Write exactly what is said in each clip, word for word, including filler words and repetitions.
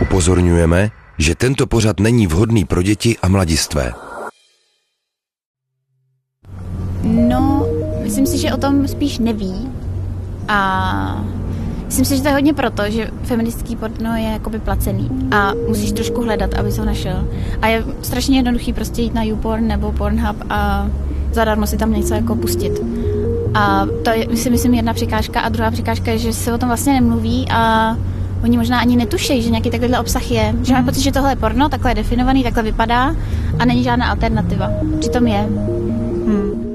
Upozorňujeme, že tento pořad není vhodný pro děti a mladistvé. No, myslím si, že o tom spíš neví. A myslím si, že to je hodně proto, že feministický porno je jakoby placený a musíš trošku hledat, aby se ho našel. A je strašně jednoduchý prostě jít na YouPorn nebo Pornhub a zadarmo si tam něco jako pustit. A to je, si myslím, jedna překážka. A druhá překážka je, že se o tom vlastně nemluví a oni možná ani netuší, že nějaký takovýhle obsah je. Že mám pocit, že tohle je porno, takhle je definovaný, takhle vypadá a není žádná alternativa. Přitom je. Hmm.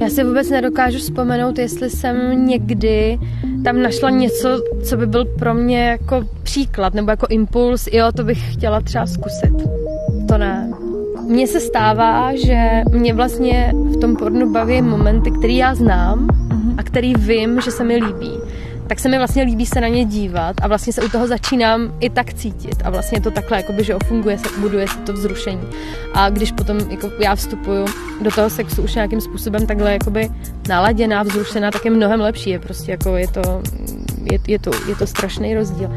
Já si vůbec nedokážu vzpomenout, jestli jsem někdy tam našla něco, co by byl pro mě jako příklad nebo jako impuls. Jo, to bych chtěla třeba zkusit. To ne. Mně se stává, že mě vlastně v tom pornu baví momenty, které já znám a který vím, že se mi líbí. Tak se mi vlastně líbí se na ně dívat a vlastně se u toho začínám i tak cítit. A vlastně to takhle, jakoby, že funguje, se buduje se to vzrušení. A když potom jako já vstupuju do toho sexu už nějakým způsobem takhle jakoby naladěná, vzrušená, tak je mnohem lepší. Je prostě jako je to, je, je to, je to strašný rozdíl.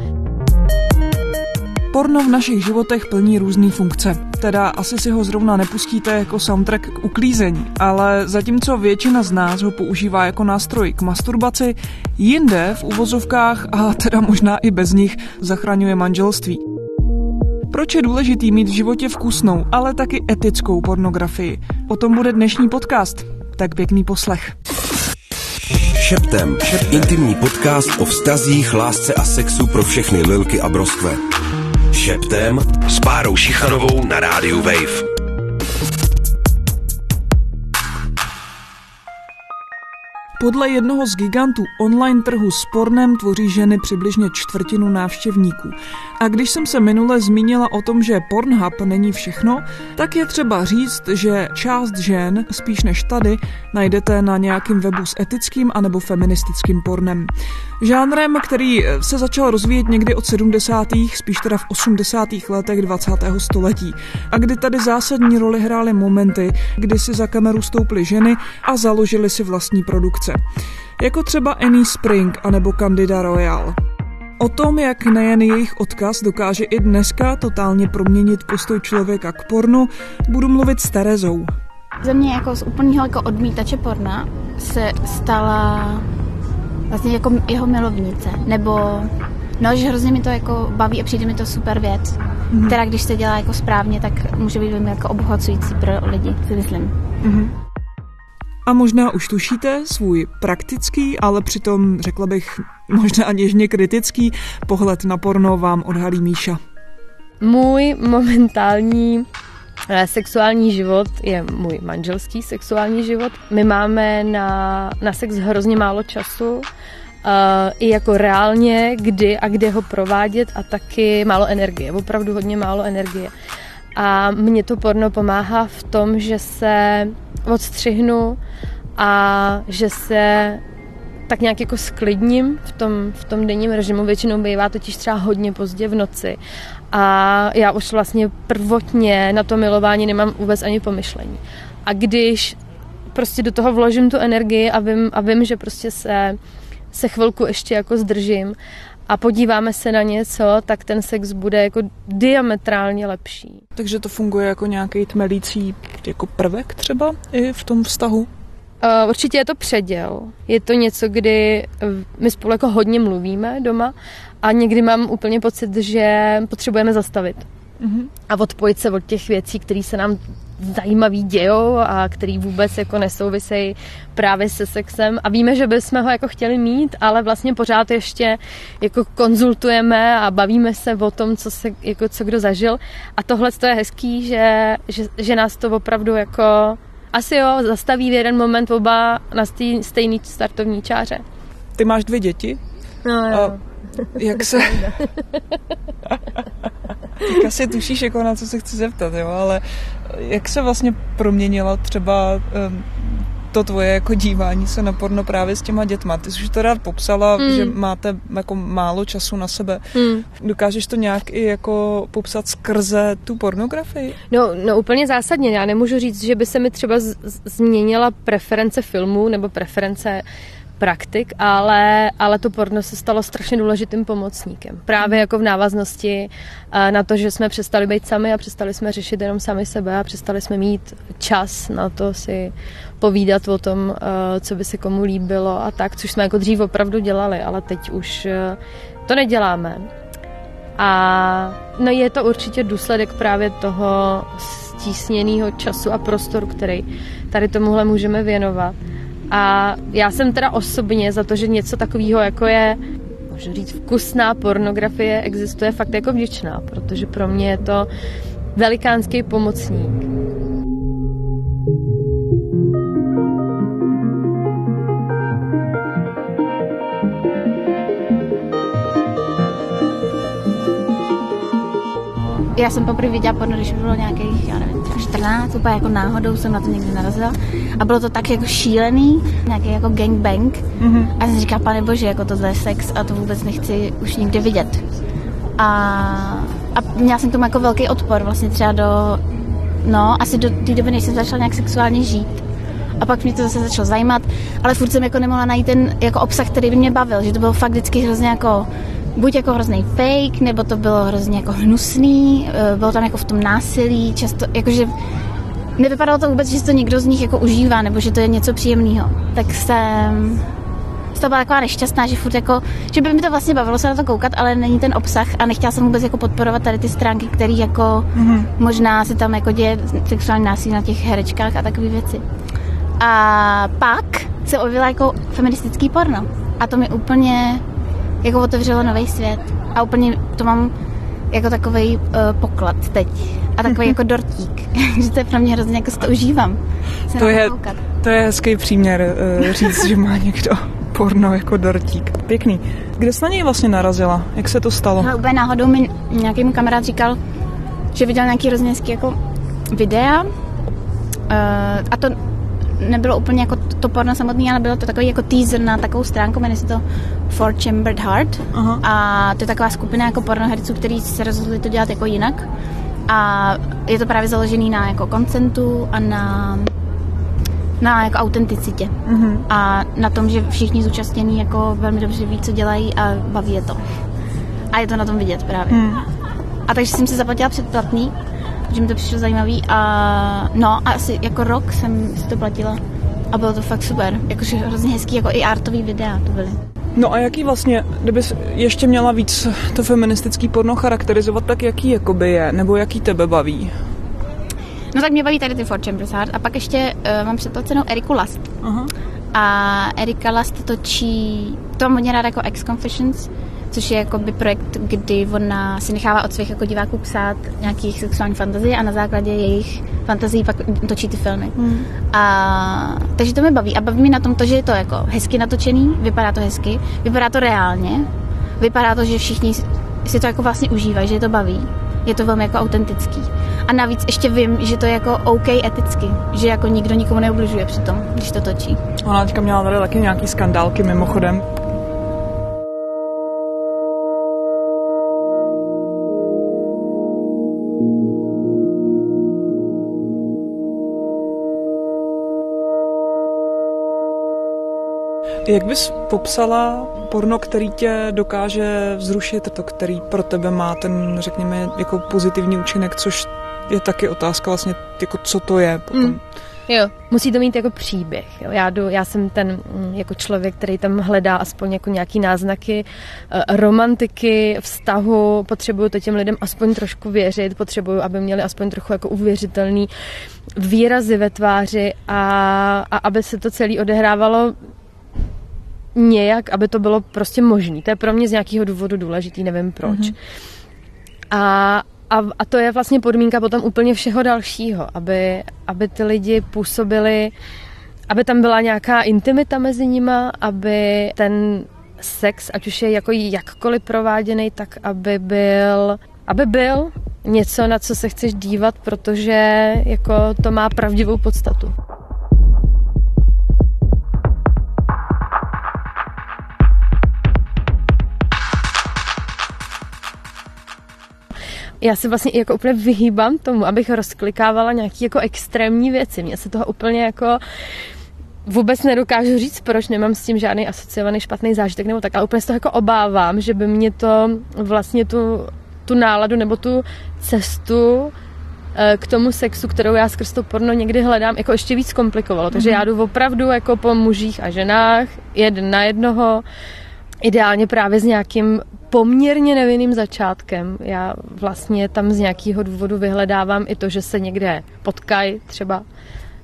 Porno v našich životech plní různé funkce. Teda asi si ho zrovna nepustíte jako soundtrack k uklízení, ale zatímco většina z nás ho používá jako nástroj k masturbaci, jinde v uvozovkách, a teda možná i bez nich, zachraňuje manželství. Proč je důležitý mít v životě vkusnou, ale taky etickou pornografii? O tom bude dnešní podcast. Tak pěkný poslech. Šeptem. Šeptem. Intimní podcast o vztazích, lásce a sexu pro všechny lilky a broskve. Šeptem s Párou Šichanovou na rádiu Wave. Podle jednoho z gigantů online trhu s pornem tvoří ženy přibližně čtvrtinu návštěvníků. A když jsem se minule zmínila o tom, že Pornhub není všechno, tak je třeba říct, že část žen, spíš než tady, najdete na nějakém webu s etickým anebo feministickým pornem. Žánrem, který se začal rozvíjet někdy od sedmdesátých, spíš teda v osmdesátých letech dvacátého století. A kdy tady zásadní roli hrály momenty, kdy si za kameru stouply ženy a založily si vlastní produkce. Jako třeba Annie Spring anebo Candida Royal. O tom, jak nejen jejich odkaz dokáže i dneska totálně proměnit postoj člověka k pornu, budu mluvit s Terezou. Za mě jako z úplného jako odmítače porna se stala vlastně jako jeho milovnice. Nebo, no, že hrozně mi to jako baví a přijde mi to super věc, mm-hmm. která když se dělá jako správně, tak může být velmi jako obohacující pro lidi, si myslím. Mm-hmm. A možná už tušíte svůj praktický, ale přitom, řekla bych, možná něžně kritický pohled na porno vám odhalí Míša. Můj momentální sexuální život je můj manželský sexuální život. My máme na, na sex hrozně málo času, uh, i jako reálně, kdy a kde ho provádět a taky málo energie, opravdu hodně málo energie. A mně to porno pomáhá v tom, že se odstřihnu a že se tak nějak jako sklidním v tom, v tom denním režimu. Většinou bývá totiž třeba hodně pozdě v noci. A já už vlastně prvotně na to milování nemám vůbec ani pomyšlení. A když prostě do toho vložím tu energii a vím, a vím že prostě se, se chvilku ještě jako zdržím a podíváme se na něco, tak ten sex bude jako diametrálně lepší. Takže to funguje jako nějaký tmelící jako prvek třeba i v tom vztahu? Určitě je to předěl. Je to něco, kdy my spolu jako hodně mluvíme doma a někdy mám úplně pocit, že potřebujeme zastavit. Mm-hmm. A odpojit se od těch věcí, které se nám zajímavý dějou a který vůbec jako nesouvisejí právě se sexem. A víme, že bychom ho jako chtěli mít, ale vlastně pořád ještě jako konzultujeme a bavíme se o tom, co, se, jako co kdo zažil. A tohle to je hezký, že, že, že nás to opravdu jako asi jo, zastaví v jeden moment oba na stej, stejný startovní čáře. Ty máš dvě děti? No jo. A jak se... Teďka si tušíš, jako na co se chci zeptat, jo, ale jak se vlastně proměnilo třeba um, to tvoje jako dívání se na porno právě s těma dětma? Ty jsi už to rád popsala, mm. že máte jako málo času na sebe. Mm. Dokážeš to nějak i jako popsat skrze tu pornografii? No, no úplně zásadně. Já nemůžu říct, že by se mi třeba z- změnila preference filmů nebo preference praktik, ale, ale to porno se stalo strašně důležitým pomocníkem. Právě jako v návaznosti na to, že jsme přestali být sami a přestali jsme řešit jenom sami sebe a přestali jsme mít čas na to si povídat o tom, co by se komu líbilo a tak, což jsme jako dřív opravdu dělali, ale teď už to neděláme. A no je to určitě důsledek právě toho stísněného času a prostoru, který tady tomuhle můžeme věnovat. A já jsem teda osobně za to, že něco takového, jako je, můžu říct, vkusná pornografie, existuje, fakt jako vděčná, protože pro mě je to velikánský pomocník. Já jsem poprvé viděla porno, když bylo nějakých, já nevím, třeba čtrnáct, úplně jako náhodou jsem na to někdy narazila. A bylo to tak jako šílený, nějaký jako gangbang. Mm-hmm. A jsem říkala, pane bože, jako tohle je sex a to vůbec nechci už nikdy vidět. A, a měla jsem k tomu jako velký odpor vlastně třeba do, no, asi do té doby, než jsem začala nějak sexuálně žít. A pak mě to zase začalo zajímat, ale furt jsem jako nemohla najít ten jako obsah, který by mě bavil, že to bylo fakt vždycky hrozně jako buď jako hrozný fake, nebo to bylo hrozně jako hnusný, bylo tam jako v tom násilí, často, jakože nevypadalo to vůbec, že to někdo z nich jako užívá, nebo že to je něco příjemného. Tak jsem z toho byla taková nešťastná, že furt jako, že by mi to vlastně bavilo se na to koukat, ale není ten obsah a nechtěla jsem vůbec jako podporovat tady ty stránky, které jako mm-hmm. možná se tam jako děje sexuální násilí na těch herečkách a takové věci. A pak se objevila jako feministický porno a to mi úplně jako otevřelo nový svět a úplně to mám jako takovej uh, poklad teď a takový jako dortík, že to je pro mě hrozně, jako si to užívám. To je, to je hezký příměr uh, říct, že má někdo porno jako dortík. Pěkný. Kde jsi na něj vlastně narazila? Jak se to stalo? No, úplně náhodou mi nějaký kamarád říkal, že viděl nějaký hrozně hezký jako videa uh, a to nebylo úplně jako to porno samotný, ale bylo to takový jako teaser na takovou stránku, jmenuje se to Four Chambered Heart. Aha. A to je taková skupina jako pornoherců, kteří se rozhodli to dělat jako jinak a je to právě založený na jako koncentu a na na jako autenticitě. Uh-huh. A na tom, že všichni zúčastnění jako velmi dobře ví, co dělají a baví je to. A je to na tom vidět právě. Hmm. A takže jsem si zaplatila předplatný, že mi to přišlo zajímavý a no a asi jako rok jsem si to platila a bylo to fakt super, jakože hrozně hezký, jako i artový videa to byly. No a jaký vlastně, kdybys ještě měla víc to feministický porno charakterizovat, tak jaký jakoby je, nebo jaký tebe baví? No tak mě baví tady ty Four Chambers Heart a pak ještě uh, mám předplacenou Eriku Lust. Aha. A Erika Lust točí, to mám hodně ráda jako Ex Confessions, což je jakoby projekt, kdy ona si nechává od svých jako diváků psát nějakých sexuální fantazie a na základě jejich fantazií pak točí ty filmy. Hmm. A, takže to mě baví. A baví mě na tom to, že je to jako hezky natočený, vypadá to hezky, vypadá to reálně, vypadá to, že všichni si to jako vlastně užívají, že je to baví. Je to velmi jako autentický. A navíc ještě vím, že to je jako OK eticky, že jako nikdo nikomu neubližuje při tom, když to točí. Ona teďka měla tady taky nějaký skandálky mimochodem. Jak bys popsala porno, který tě dokáže vzrušit, to, který pro tebe má ten, řekněme, jako pozitivní účinek, což je taky otázka vlastně, jako co to je potom. Mm. Jo, musí to mít jako příběh. Já, jdu, já jsem ten jako člověk, který tam hledá aspoň jako nějaký náznaky romantiky, vztahu, potřebuju to těm lidem aspoň trošku věřit, potřebuju, aby měli aspoň trochu jako uvěřitelný výrazy ve tváři a, a aby se to celé odehrávalo nějak, aby to bylo prostě možné. To je pro mě z nějakého důvodu důležitý, nevím proč. Mm-hmm. A, a, a to je vlastně podmínka potom úplně všeho dalšího, aby, aby ty lidi působili, aby tam byla nějaká intimita mezi nima, aby ten sex, ať už je jako jakkoliv prováděný, tak aby byl, aby byl něco, na co se chceš dívat, protože jako to má pravdivou podstatu. Já se vlastně jako úplně vyhýbám tomu, abych rozklikávala nějaké jako extrémní věci. Mně se toho úplně jako vůbec nedokážu říct, proč nemám s tím žádný asociovaný špatný zážitek nebo tak, ale úplně se toho jako obávám, že by mě to vlastně tu, tu náladu nebo tu cestu k tomu sexu, kterou já skrz to porno někdy hledám, jako ještě víc komplikovalo. Takže já jdu opravdu jako po mužích a ženách, jeden na jednoho, ideálně právě s nějakým poměrně nevinným začátkem. Já vlastně tam z nějakého důvodu vyhledávám i to, že se někde potkají třeba,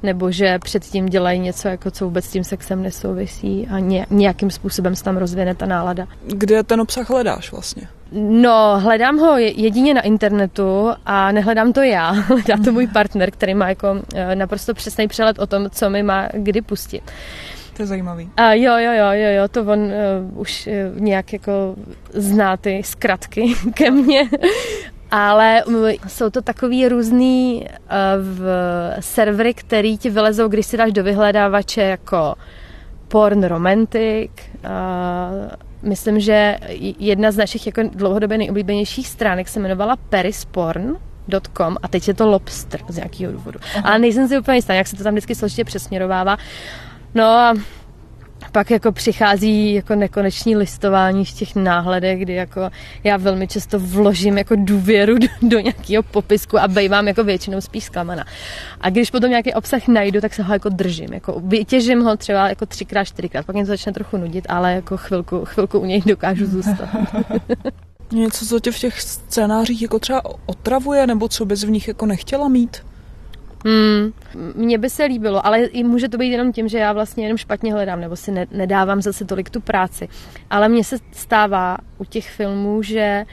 nebo že předtím dělají něco, jako co vůbec s tím sexem nesouvisí a nějakým způsobem se tam rozvine ta nálada. Kde ten obsah hledáš vlastně? No, hledám ho jedině na internetu a nehledám to já, hledá to můj partner, který má jako naprosto přesný přehled o tom, co mi má kdy pustit. To je zajímavý. A jo, jo, jo, jo, jo, to on uh, už uh, nějak jako zná ty zkratky ke mně. Ale jsou to takový různý uh, servery, který ti vylezou, když si dáš do vyhledávače jako porn romantic. Uh, myslím, že jedna z našich jako dlouhodobě nejoblíbenějších stránek se jmenovala Perisporn tečka com a teď je to Lobster z nějakého důvodu. Aha. Ale nejsem si úplně jistá, jak se to tam vždycky složitě přesměrovává. No a pak jako přichází jako nekoneční listování v těch náhledech, kdy jako já velmi často vložím jako důvěru do, do nějakého popisku a bejvám jako většinou spíš zklamaná. A když potom nějaký obsah najdu, tak se ho jako držím. Jako vytěžím ho třeba jako třikrát, čtyřikrát, pak mě to začne trochu nudit, ale jako chvilku, chvilku u něj dokážu zůstat. Něco, co tě v těch scénářích jako třeba otravuje, nebo co bys v nich jako nechtěla mít? Hmm. Mně by se líbilo, ale i může to být jenom tím, že já vlastně jenom špatně hledám, nebo si ne- nedávám zase tolik tu práci. Ale mně se stává u těch filmů, že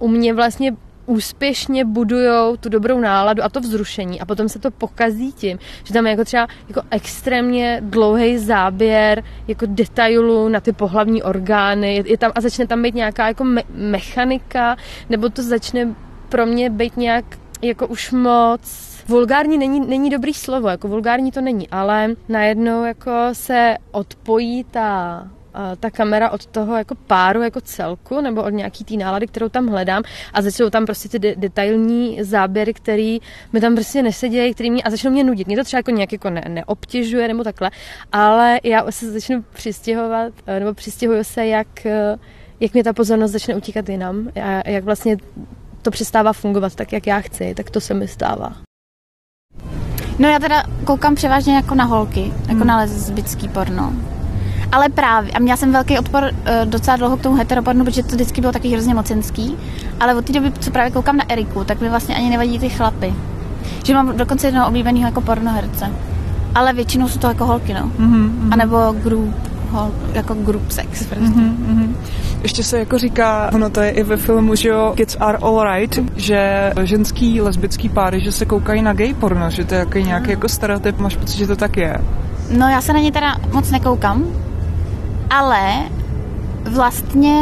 uh, u mě vlastně úspěšně budujou tu dobrou náladu a to vzrušení a potom se to pokazí tím, že tam je jako třeba jako extrémně dlouhý záběr jako detailu na ty pohlavní orgány je, je tam, a začne tam být nějaká jako me- mechanika, nebo to začne pro mě být nějak jako už moc vulgární, není, není dobrý slovo, jako vulgární to není, ale najednou jako se odpojí ta, ta kamera od toho jako páru jako celku, nebo od nějaký té nálady, kterou tam hledám a začnou tam prostě ty de- detailní záběry, který mi tam prostě nesedějí, který mě, a začnou mě nudit. Mě to třeba jako nějak jako ne, neobtěžuje nebo takhle, ale já se začnu přistěhovat, nebo přistěhuju se, jak, jak mě ta pozornost začne utíkat jinam a jak vlastně to přestává fungovat tak, jak já chci, tak to se mi stává. No já teda koukám převážně jako na holky, jako hmm. na lesbický porno. Ale právě, a měla jsem velký odpor e, docela dlouho k tomu heteropornu, protože to vždycky bylo taky hrozně mocenský, ale od té doby, co právě koukám na Eriku, tak mi vlastně ani nevadí ty chlapy. Že mám dokonce jednoho oblíbeného jako pornoherce. Ale většinou jsou to jako holky, no. Hmm. A nebo group, hol, jako group sex prostě. Hmm. Hmm. Ještě se jako říká, ono to je i ve filmu, že jo, Kids Are All Right, že ženský lesbický páry, že se koukají na gay porno, že to je nějaký, nějaký jako stereotyp, máš pocit, že to tak je? No já se na ně teda moc nekoukám, ale vlastně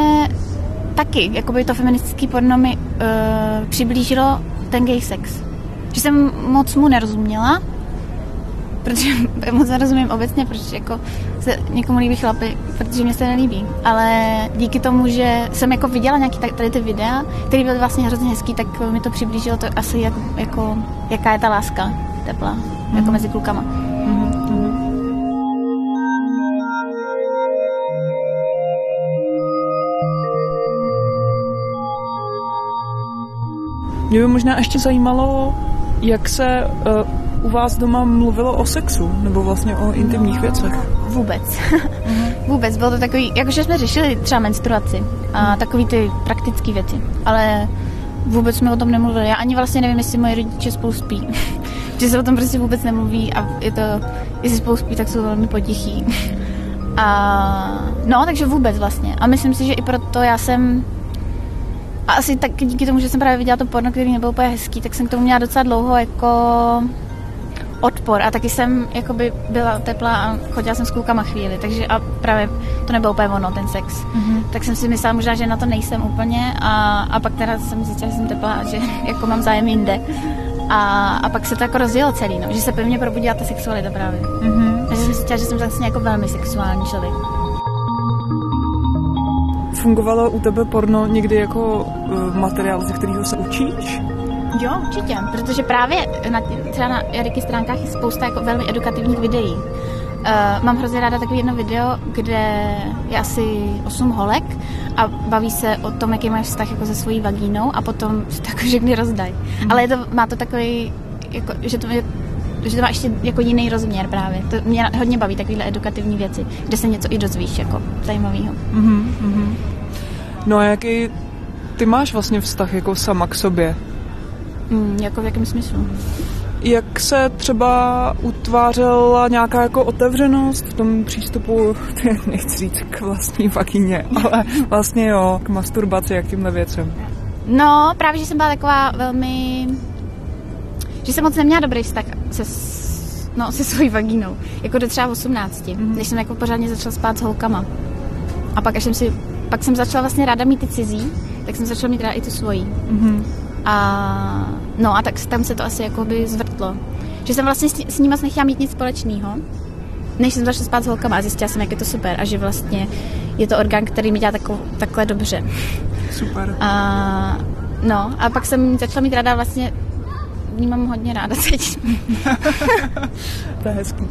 taky, jako by to feministický porno mi uh, přiblížilo ten gay sex. Že jsem moc mu nerozuměla, protože moc nerozumím obecně, protože jako se někomu líbí chlapy, protože mě se nelíbí. Ale díky tomu, že jsem jako viděla nějaký tady ty videa, které byly vlastně hrozně hezký, tak mi to přiblížilo to asi jak, jako, jaká je ta láska teplá, mm-hmm. jako mezi klukama. Mm-hmm. Mm-hmm. Mě by možná ještě zajímalo, jak se Uh, u vás doma mluvilo o sexu, nebo vlastně o intimních věcech? Vůbec. Vůbec, bylo to takový, jakože jsme řešili třeba menstruaci a takový ty praktické věci, ale vůbec jsme o tom nemluvili. Já ani vlastně nevím, jestli moje rodiče spolu spí. Že se o tom prostě vůbec nemluví a je to, jestli spolu spí, tak jsou velmi potichý. A no, takže vůbec vlastně. A myslím si, že i proto já jsem a asi tak díky tomu, že jsem právě viděla to porno, který nebylo úplně hezký, tak jsem k tomu měla docela dlouho jako odpor a taky jsem jakoby byla teplá a chodila jsem s klukama chvíli, takže a právě to nebylo úplně ono, ten sex. Mm-hmm. Tak jsem si myslela možná, že na to nejsem úplně a, a pak teda jsem zjistila, že jsem teplá a že jako mám zájem jinde. A, a pak se to jako rozdělo celý, no, že se pevně probudila ta sexualita právě. Mm-hmm. Takže jsem zjistila, že jsem vlastně jako velmi sexuální člověk. Fungovalo u tebe porno někdy jako uh, materiál, ze kterého se učíš? Jo, určitě, protože právě na, třeba na Eriky stránkách je spousta jako velmi edukativních videí Uh, mám hrozně ráda takový jedno video, kde je asi osm holek a baví se o tom, jaký máš vztah jako se svojí vagínou a potom tak všechny rozdají. Mm. Ale je to, má to takový, jako, že, to, že to má ještě jako jiný rozměr právě. To mě hodně baví, takovýhle edukativní věci, kde se něco i dozvíš, jako zajímavýho. Mm-hmm, mm-hmm. No a jaký ty máš vlastně vztah jako sama k sobě? Mm, jako v jakém smyslu? Jak se třeba utvářela nějaká jako otevřenost v tom přístupu, nechci říct k vlastní vagině, ale vlastně jo, k masturbaci, jak tímhle věcem? No, právě, že jsem byla taková velmi... že jsem moc neměla dobrý vztah se, no, se svojí vagínou. Jako do třeba osmnácti, mm-hmm. když jsem jako pořádně začala spát s holkama. A pak, až jsem si, pak jsem začala vlastně ráda mít ty cizí, tak jsem začala mít ráda i tu svoji. Mm-hmm. A no a tak tam se to asi jakoby zvrtlo. Že jsem vlastně s, s nima nechtěla mít nic společného, než jsem začala spát s holkama a zjistila jsem, jak je to super a že vlastně je to orgán, který mi dělá tako, takhle dobře. Super. A, no a pak jsem začala mít ráda vlastně, vnímám hodně ráda teď. To je hezký.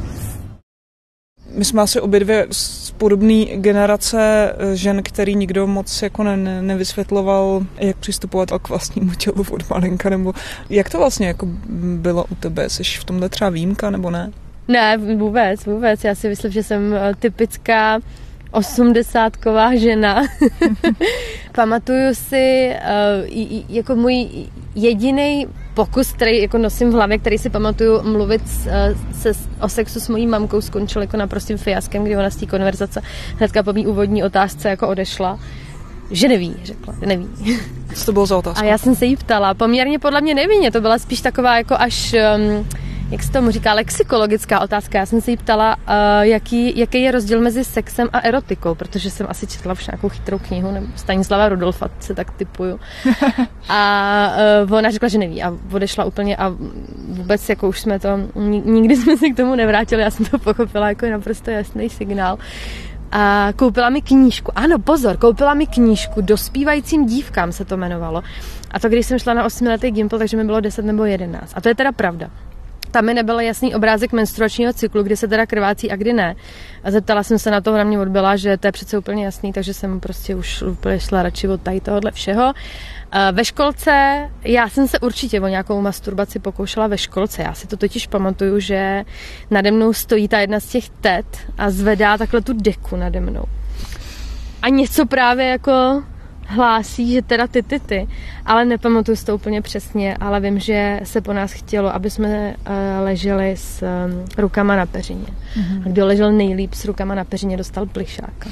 My jsme asi obě dvě z podobné generace žen, který nikdo moc jako ne, nevysvětloval, jak přistupovat k vlastnímu tělu od malinka, nebo jak to vlastně jako bylo u tebe? Jsi v tomhle třeba výjimka, nebo ne? Ne, vůbec, vůbec. Já si myslím, že jsem typická osmdesátková žena. Pamatuju si jako můj jedinej pokus, který jako nosím v hlavě, který si pamatuju, mluvit se, o sexu s mojí mamkou, skončil jako naprostým fiaskem, kdy ona z té konverzace hnedka po mý úvodní otázce jako odešla. Že neví, řekla, neví. Co to bylo za otázka? A já jsem se jí ptala, poměrně podle mě nevinně, to byla spíš taková jako až, jak se tomu říká, lexikologická otázka. Já jsem se jí ptala, jaký, jaký je rozdíl mezi sexem a erotikou, protože jsem asi četla už nějakou chytrou knihu, nebo Stanislava Rudolfa, se tak typuju. A ona řekla, že neví a odešla úplně a vůbec jako už jsme to, nikdy jsme se k tomu nevrátili, já jsem to pochopila jako naprosto jasný signál. A koupila mi knížku, ano pozor, koupila mi knížku Dospívajícím dívkám se to jmenovalo. A to když jsem šla na osmiletý gympl, takže mi bylo deset nebo jedenáct. A to je teda pravda. Tam mi nebyl jasný obrázek menstruačního cyklu, kdy se teda krvácí a kdy ne. A zeptala jsem se na to, ona mě odbyla, že to je přece úplně jasný, takže jsem prostě už úplně šla radši od tady tohohle všeho. Ve školce, já jsem se určitě o nějakou masturbaci pokoušela ve školce. Já si to totiž pamatuju, že nade mnou stojí ta jedna z těch tet a zvedá takhle tu deku nade mnou. A něco právě jako... hlásí, že teda ty, ty, ty, ale nepamatuju si to úplně přesně, ale vím, že se po nás chtělo, aby jsme leželi s rukama na peřině. Mm-hmm. A kdo ležel nejlíp s rukama na peřině, dostal plišáka.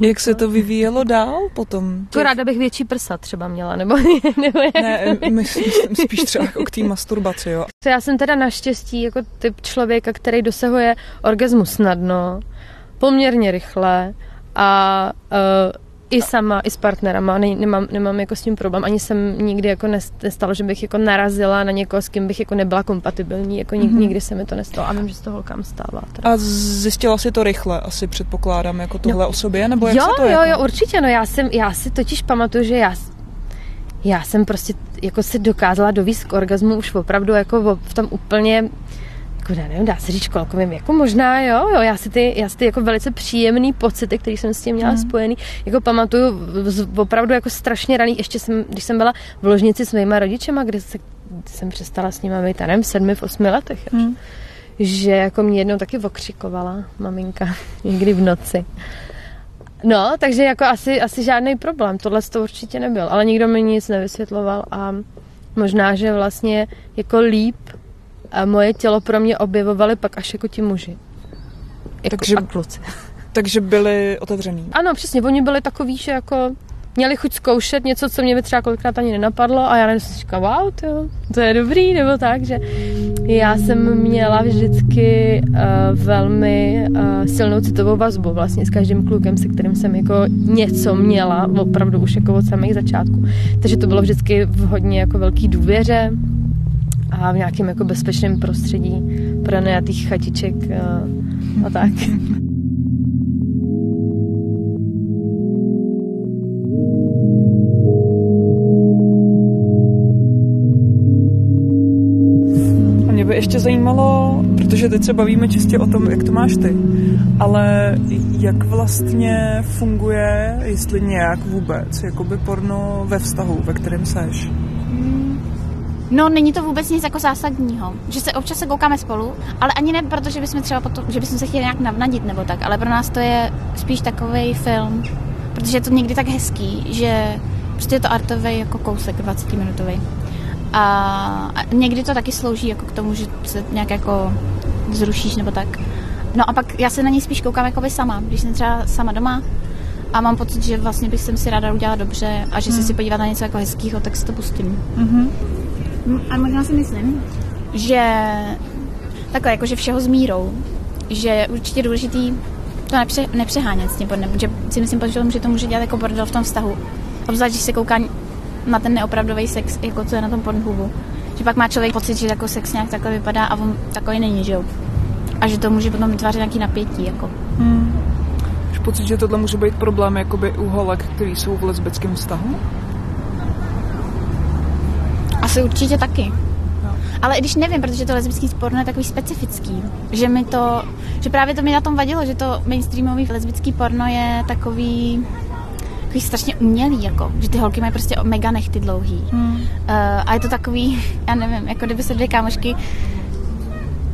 Jak se to vyvíjelo dál potom? To ráda bych větší prsa třeba měla, nebo, nebo ne, myslím spíš třeba k té masturbaci, jo. Já jsem teda naštěstí jako typ člověka, který dosahuje orgasmu snadno, poměrně rychle a uh, i sama, i s partnerama, ne, nemám, nemám jako s tím problém, ani jsem nikdy jako nestalo, že bych jako narazila na někoho, s kým bych jako nebyla kompatibilní, jako nikdy, mm-hmm. nikdy se mi to nestalo a vím, že z toho holkám stává. Teda. A zjistila si to rychle, asi předpokládám, jako tohle no, o sobě, nebo jak jo, se to jo, jako? Jo, určitě, no já jsem, já si totiž pamatuju, že já, já jsem prostě jako se dokázala dovíst k orgazmu už opravdu jako v tom úplně jako ne, nevím, dá se říct školkovým, jako možná, jo, jo, já si ty, já si ty jako velice příjemný pocity, který jsem s tím měla mm. spojený, jako pamatuju opravdu jako strašně raný, ještě jsem, když jsem byla v ložnici s mýma rodičema, kde se, jsem přestala s nima mít, já nevím, v sedmi, v osmi letech, mm. že jako mě jednou taky okřikovala maminka, někdy v noci. No, takže jako asi, asi žádný problém, tohle to určitě nebyl, ale nikdo mi nic nevysvětloval a možná, že vlastně jako líp a moje tělo pro mě objevovali pak až jako ti muži. Jako takže, a kluci. Takže byli otevřený. Ano, přesně, oni byli takový, že jako měli chuť zkoušet něco, co mě by třeba kolikrát ani nenapadlo a já nevím, jsem si říkala, wow, tyjo, to je dobrý, nebo tak, že já jsem měla vždycky uh, velmi uh, silnou citovou vazbu vlastně s každým klukem, se kterým jsem jako něco měla, opravdu už jako od samých začátků. Takže to bylo vždycky v hodně jako velký důvěře a v nějakém jako bezpečném prostředí pronajatých chatiček a tak. ještě zajímalo, protože teď se bavíme čistě o tom, jak to máš ty, ale jak vlastně funguje, jestli nějak vůbec, jakoby porno ve vztahu, ve kterém seš? No, není to vůbec nic jako zásadního, že se občas se koukáme spolu, ale ani ne, protože bychom třeba potom, že bychom se chtěli nějak navnadit nebo tak, ale pro nás to je spíš takovej film, protože je to někdy tak hezký, že prostě je to artovej jako kousek dvacetiminutový. A, a někdy to taky slouží jako k tomu, že se nějak jako zrušíš nebo tak. No a pak já se na něj spíš koukám jakoby sama, když jsem třeba sama doma a mám pocit, že vlastně bych jsem si ráda udělala dobře a že hmm. se si podívat na něco jako hezkýho, tak si to pustím. Mm-hmm. A možná si myslím, že takhle, jakože všeho s mírou, že je určitě důležitý to nepře, nepřehánět s tím pornem, že si myslím, že to může dělat jako bordel v tom vztahu. Obzvlášť, když se kouká na ten neopravdový sex, jako co je na tom Pornhubu. Že pak má člověk pocit, že jako sex nějak takhle vypadá a on takový není, že jo? A že to může potom vytvářet nějaký napětí, jako. Hmm. Máš pocit, že tohle může být problém, jakoby u holek, který jsou v lesbickém vztahu? Asi určitě taky. No. Ale i když nevím, protože to lesbický porno je takový specifický, že mi to, že právě to mi na tom vadilo, že to mainstreamový lesbický porno je takový, takový strašně umělý, jako, že ty holky mají prostě mega nechty dlouhý. Hmm. Uh, a je to takový, já nevím, jako kdyby se dvě kámošky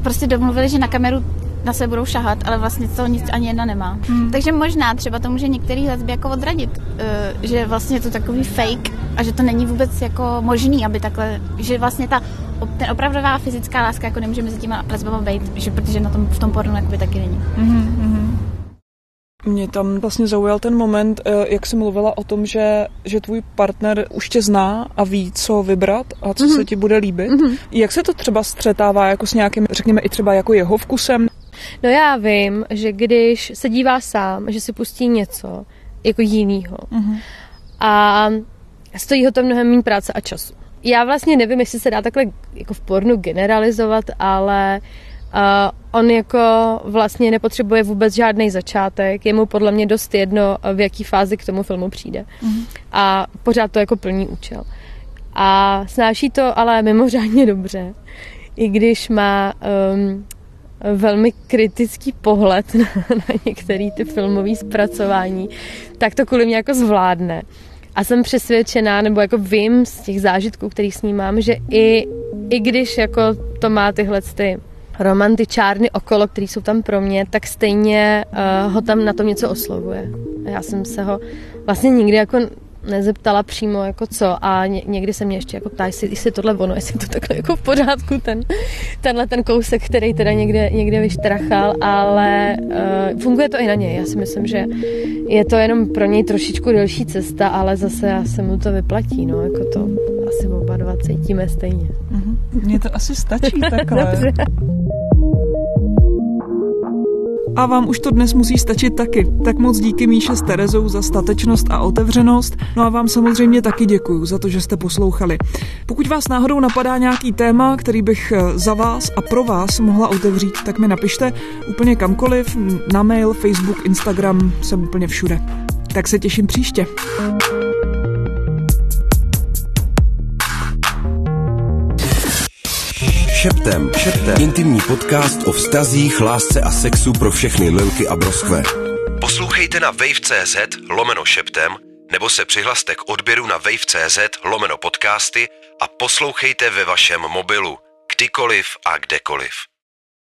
prostě domluvily, že na kameru na sebe budou šahat, ale vlastně to nic ani jedna nemá. Hmm. Takže možná třeba to může některý lesby jako odradit, uh, že vlastně je to takový fake a že to není vůbec jako možný, aby takhle, že vlastně ta ten opravdová fyzická láska jako nemůže mezi těma lesbama být, že protože na tom, v tom pornu jakoby taky není. Mm-hmm. Mě tam vlastně zaujal ten moment, jak jsi mluvila o tom, že, že tvůj partner už tě zná a ví, co vybrat a co mm-hmm. se ti bude líbit. Mm-hmm. Jak se to třeba střetává jako s nějakým, řekněme i třeba jako jeho vkusem? No já vím, že když se dívá sám, že si pustí něco jako jinýho mm-hmm. a stojí ho to mnohem méně práce a času. Já vlastně nevím, jestli se dá takhle jako v pornu generalizovat, ale uh, on jako vlastně nepotřebuje vůbec žádný začátek, je mu podle mě dost jedno, v jaký fázi k tomu filmu přijde. Mm-hmm. A pořád to jako plní účel. A snáší to ale mimořádně dobře, i když má um, velmi kritický pohled na, na některé ty filmové zpracování, tak to kvůli mě jako zvládne. A jsem přesvědčená, nebo jako vím z těch zážitků, kterých s ním mám, že i, i když jako to má tyhle ty romantičárny okolo, které jsou tam pro mě, tak stejně uh, ho tam na tom něco oslovuje. Já jsem se ho vlastně nikdy jako nezeptala přímo jako co a ně, někdy se mě ještě jako ptá, jestli, jestli tohle ono, jestli to takhle jako v pořádku, ten, tenhle ten kousek, který teda někde, někde vyštrachal, ale uh, funguje to i na něj. Já si myslím, že je to jenom pro něj trošičku delší cesta, ale zase asi mu to vyplatí, no, jako to asi oba dva cítíme stejně. Mně to asi stačí takhle. Dobře. A vám už to dnes musí stačit taky. Tak moc díky Míše s Terezou za statečnost a otevřenost. No a vám samozřejmě taky děkuju za to, že jste poslouchali. Pokud vás náhodou napadá nějaký téma, který bych za vás a pro vás mohla otevřít, tak mi napište úplně kamkoliv, na mail, Facebook, Instagram, jsem úplně všude. Tak se těším příště. Šeptem. Šeptem. Intimní podcast o vztazích, lásce a sexu pro všechny lilky a broskve. Poslouchejte na wave.cz lomeno šeptem nebo se přihlaste k odběru na wave.cz lomeno podcasty a poslouchejte ve vašem mobilu, kdykoliv a kdekoliv.